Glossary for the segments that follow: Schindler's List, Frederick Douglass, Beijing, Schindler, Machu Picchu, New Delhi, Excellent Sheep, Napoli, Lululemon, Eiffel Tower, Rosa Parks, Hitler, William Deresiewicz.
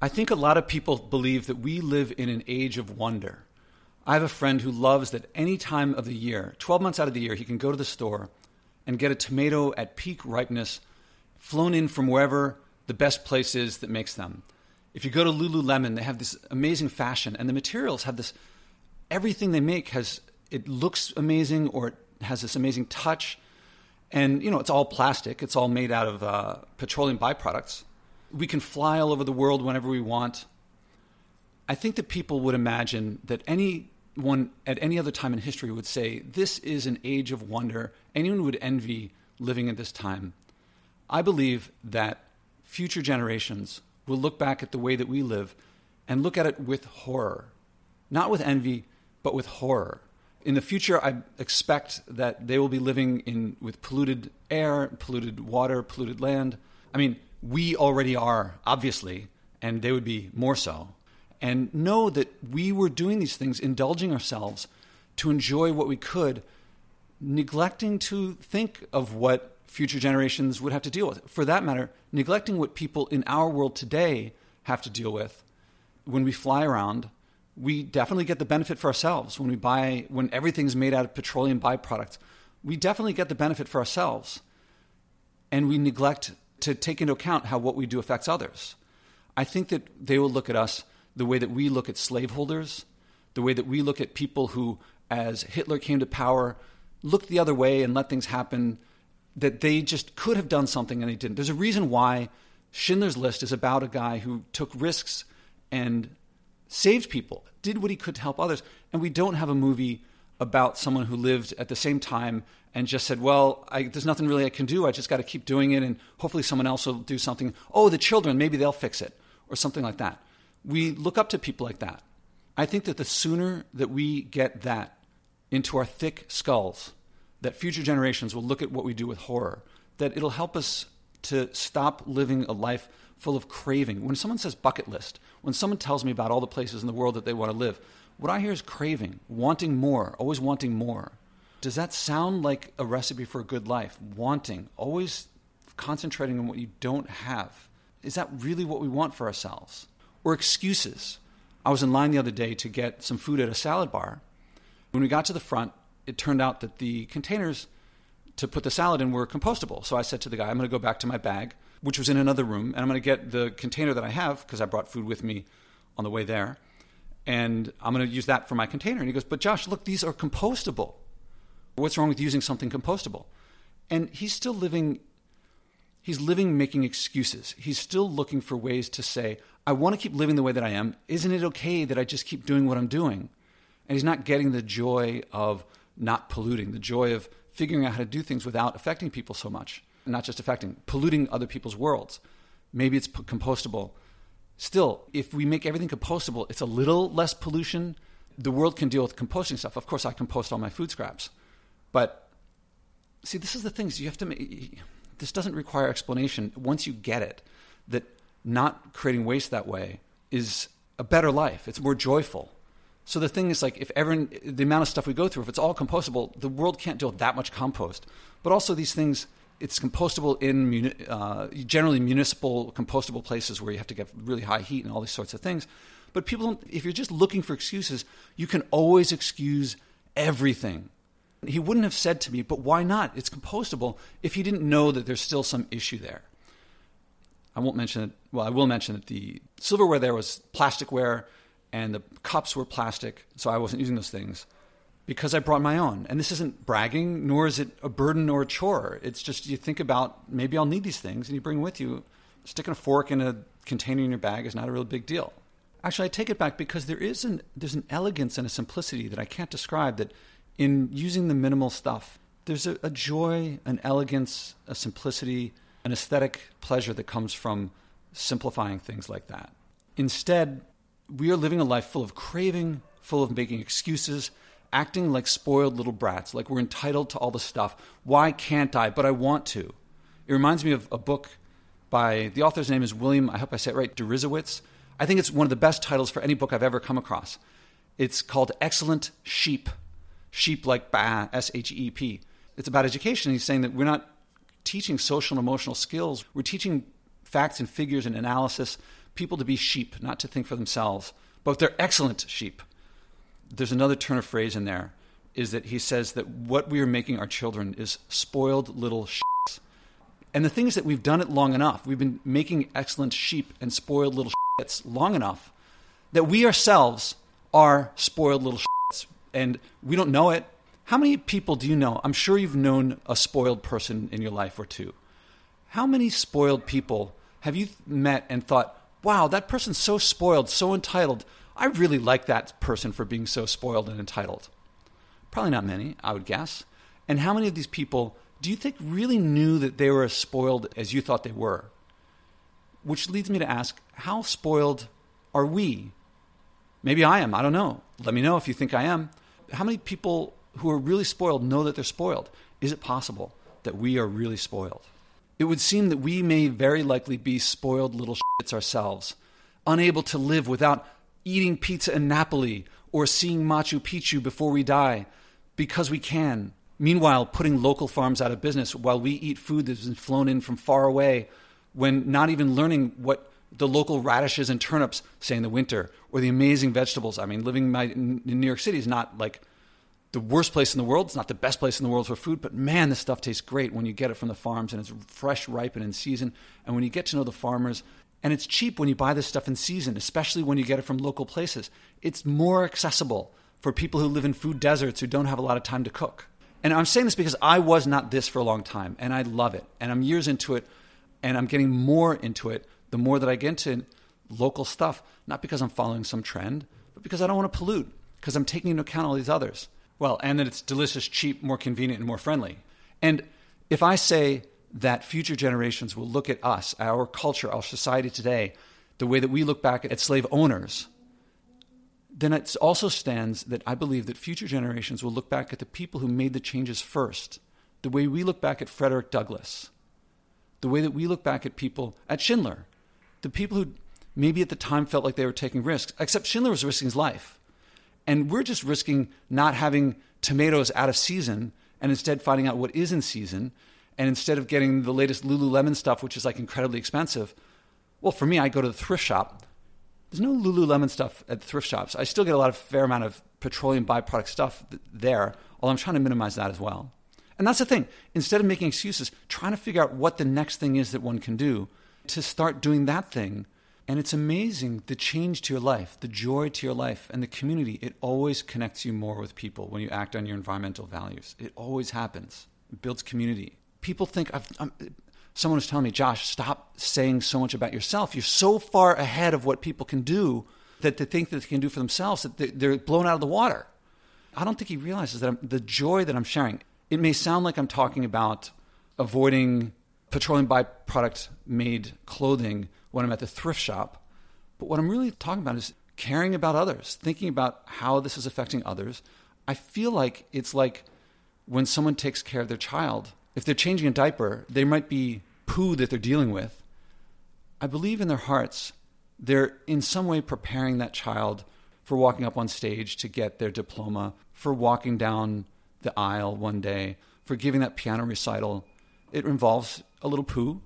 I think a lot of people believe that we live in an age of wonder. I have a friend who loves that any time of the year, 12 months out of the year, he can go to the store and get a tomato at peak ripeness, flown in from wherever the best place is that makes them. If you go to Lululemon, they have this amazing fashion, and the materials have this, everything they make has, it looks amazing, or it has this amazing touch. And, you know, it's all plastic. It's all made out of petroleum byproducts. We can fly all over the world whenever we want. I think that people would imagine that anyone at any other time in history would say, this is an age of wonder. Anyone would envy living at this time. I believe that future generations will look back at the way that we live and look at it with horror. Not with envy, but with horror. In the future, I expect that they will be living with polluted air, polluted water, polluted land. I mean, we already are, obviously, and they would be more so. And know that we were doing these things, indulging ourselves to enjoy what we could, neglecting to think of what future generations would have to deal with. For that matter, neglecting what people in our world today have to deal with. When we fly around, we definitely get the benefit for ourselves. When everything's made out of petroleum byproducts, we definitely get the benefit for ourselves. And we neglect to take into account how what we do affects others. I think that they will look at us the way that we look at slaveholders, the way that we look at people who, as Hitler came to power, looked the other way and let things happen, that they just could have done something and they didn't. There's a reason why Schindler's List is about a guy who took risks and saved people, did what he could to help others. And we don't have a movie about someone who lived at the same time and just said, well, there's nothing really I can do. I just got to keep doing it, and hopefully someone else will do something. Oh, the children, maybe they'll fix it, or something like that. We look up to people like that. I think that the sooner that we get that into our thick skulls, that future generations will look at what we do with horror, that it'll help us to stop living a life full of craving. When someone says bucket list, when someone tells me about all the places in the world that they want to live, what I hear is craving, wanting more, always wanting more. Does that sound like a recipe for a good life? Wanting, always concentrating on what you don't have. Is that really what we want for ourselves? Or excuses. I was in line the other day to get some food at a salad bar. When we got to the front, it turned out that the containers to put the salad in were compostable. So I said to the guy, I'm going to go back to my bag, which was in another room, and I'm going to get the container that I have, because I brought food with me on the way there, and I'm going to use that for my container. And he goes, but Josh, look, these are compostable. What's wrong with using something compostable? And he's still living, making excuses. He's still looking for ways to say, I want to keep living the way that I am. Isn't it okay that I just keep doing what I'm doing? And he's not getting the joy of not polluting, the joy of figuring out how to do things without affecting people so much. Not just affecting, polluting other people's worlds. Maybe it's compostable. Still, if we make everything compostable, it's a little less pollution. The world can deal with composting stuff. Of course, I compost all my food scraps. But see, this is the things you have to make. This doesn't require explanation once you get it, that not creating waste that way is a better life. It's more joyful. So the thing is, like, if everyone, the amount of stuff we go through, if it's all compostable, the world can't deal with that much compost. But also these things, it's compostable in generally municipal compostable places where you have to get really high heat and all these sorts of things. But people don't, if you're just looking for excuses, you can always excuse everything. He wouldn't have said to me, but why not? It's compostable, if he didn't know that there's still some issue there. I won't mention it. Well, I will mention that the silverware there was plasticware and the cups were plastic, so I wasn't using those things, because I brought my own. And this isn't bragging, nor is it a burden or a chore. It's just, you think about, maybe I'll need these things, and you bring them with you. Sticking a fork in a container in your bag is not a real big deal. Actually, I take it back, because there's an elegance and a simplicity that I can't describe, that in using the minimal stuff, there's a joy, an elegance, a simplicity, an aesthetic pleasure that comes from simplifying things like that. Instead, we are living a life full of craving, full of making excuses, acting like spoiled little brats, like we're entitled to all the stuff. Why can't I? But I want to. It reminds me of a book by, the author's name is William, I hope I say it right, Deresiewicz. I think it's one of the best titles for any book I've ever come across. It's called Excellent Sheep. Sheep like bah, S-H-E-P. It's about education. He's saying that we're not teaching social and emotional skills. We're teaching facts and figures and analysis. people to be sheep, not to think for themselves, but they're excellent sheep. There's another turn of phrase in there, is that he says that what we are making our children is spoiled little shits. And the thing is that we've done it long enough. We've been making excellent sheep and spoiled little shits long enough that we ourselves are spoiled little shits. And we don't know it. How many people do you know? I'm sure you've known a spoiled person in your life or two. How many spoiled people have you met and thought, wow, that person's so spoiled, so entitled. I really like that person for being so spoiled and entitled. Probably not many, I would guess. And how many of these people do you think really knew that they were as spoiled as you thought they were? Which leads me to ask, how spoiled are we? Maybe I am, I don't know. Let me know if you think I am. How many people who are really spoiled know that they're spoiled? Is it possible that we are really spoiled? It would seem that we may very likely be spoiled little shits ourselves, unable to live without eating pizza in Napoli or seeing Machu Picchu before we die because we can. Meanwhile, putting local farms out of business while we eat food that's been flown in from far away, when not even learning what the local radishes and turnips say in the winter, or the amazing vegetables. I mean, living in New York City is not like the worst place in the world. It's not the best place in the world for food, but man, this stuff tastes great when you get it from the farms and it's fresh, ripe, and in season. And when you get to know the farmers, and it's cheap when you buy this stuff in season, especially when you get it from local places. It's more accessible for people who live in food deserts who don't have a lot of time to cook. And I'm saying this because I was not this for a long time, and I love it. And I'm years into it, and I'm getting more into it the more that I get into local stuff, not because I'm following some trend, but because I don't want to pollute, because I'm taking into account all these others. Well, and that it's delicious, cheap, more convenient, and more friendly. And if I say that future generations will look at us, our culture, our society today, the way that we look back at slave owners, then it also stands that I believe that future generations will look back at the people who made the changes first, the way we look back at Frederick Douglass, the way that we look back at people, at Schindler, the people who maybe at the time felt like they were taking risks, except Schindler was risking his life. And we're just risking not having tomatoes out of season and instead finding out what is in season. And instead of getting the latest Lululemon stuff, which is like incredibly expensive, well, for me, I go to the thrift shop. There's no Lululemon stuff at thrift shops. I still get a lot of fair amount of petroleum byproduct stuff there, although I'm trying to minimize that as well. And that's the thing. Instead of making excuses, trying to figure out what the next thing is that one can do to start doing that thing. And it's amazing the change to your life, the joy to your life, and the community. It always connects you more with people when you act on your environmental values. It always happens. It builds community. People think, someone was telling me, Josh, stop saying so much about yourself. You're so far ahead of what people can do that they think that they can do for themselves, that they're blown out of the water. I don't think he realizes that the joy that I'm sharing, it may sound like I'm talking about avoiding petroleum byproduct made clothing when I'm at the thrift shop. But what I'm really talking about is caring about others, thinking about how this is affecting others. I feel like it's like when someone takes care of their child. If they're changing a diaper, they might be poo that they're dealing with. I believe in their hearts, they're in some way preparing that child for walking up on stage to get their diploma, for walking down the aisle one day, for giving that piano recital. It involves a little poo,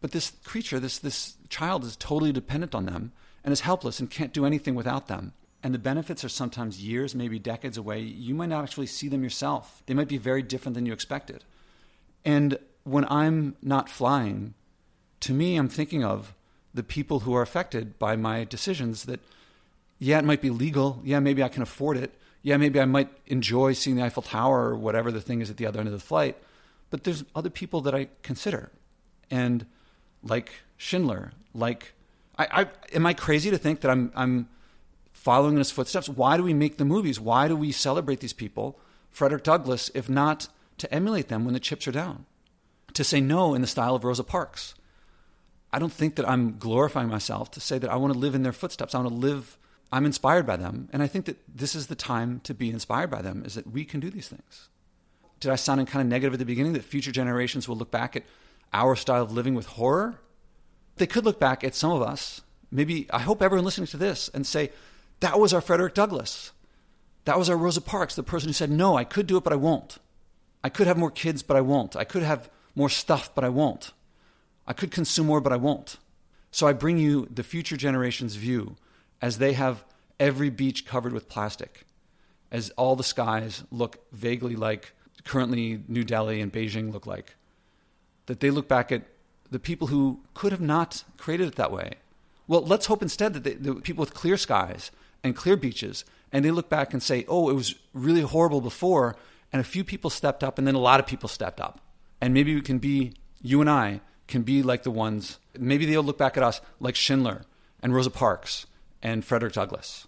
but this creature, this child is totally dependent on them and is helpless and can't do anything without them. And the benefits are sometimes years, maybe decades away. You might not actually see them yourself. They might be very different than you expected. And when I'm not flying, to me, I'm thinking of the people who are affected by my decisions that, yeah, it might be legal. Yeah, maybe I can afford it. Yeah, maybe I might enjoy seeing the Eiffel Tower or whatever the thing is at the other end of the flight. But there's other people that I consider. And like Schindler, like, am I crazy to think that I'm following in his footsteps? Why do we make the movies? Why do we celebrate these people? Frederick Douglass, if not to emulate them when the chips are down, to say no in the style of Rosa Parks. I don't think that I'm glorifying myself to say that I want to live in their footsteps. I'm inspired by them. And I think that this is the time to be inspired by them, is that we can do these things. Did I sound kind of negative at the beginning that future generations will look back at our style of living with horror? They could look back at some of us, maybe I hope everyone listening to this, and say, that was our Frederick Douglass. That was our Rosa Parks, the person who said, no, I could do it, but I won't. I could have more kids, but I won't. I could have more stuff, but I won't. I could consume more, but I won't. So I bring you the future generation's view as they have every beach covered with plastic, as all the skies look vaguely like currently New Delhi and Beijing look like, that they look back at the people who could have not created it that way. Well, let's hope instead that the people with clear skies and clear beaches, and they look back and say, oh, it was really horrible before, and a few people stepped up, and then a lot of people stepped up. And maybe we can be, you and I, can be like the ones, maybe they'll look back at us like Schindler and Rosa Parks and Frederick Douglass.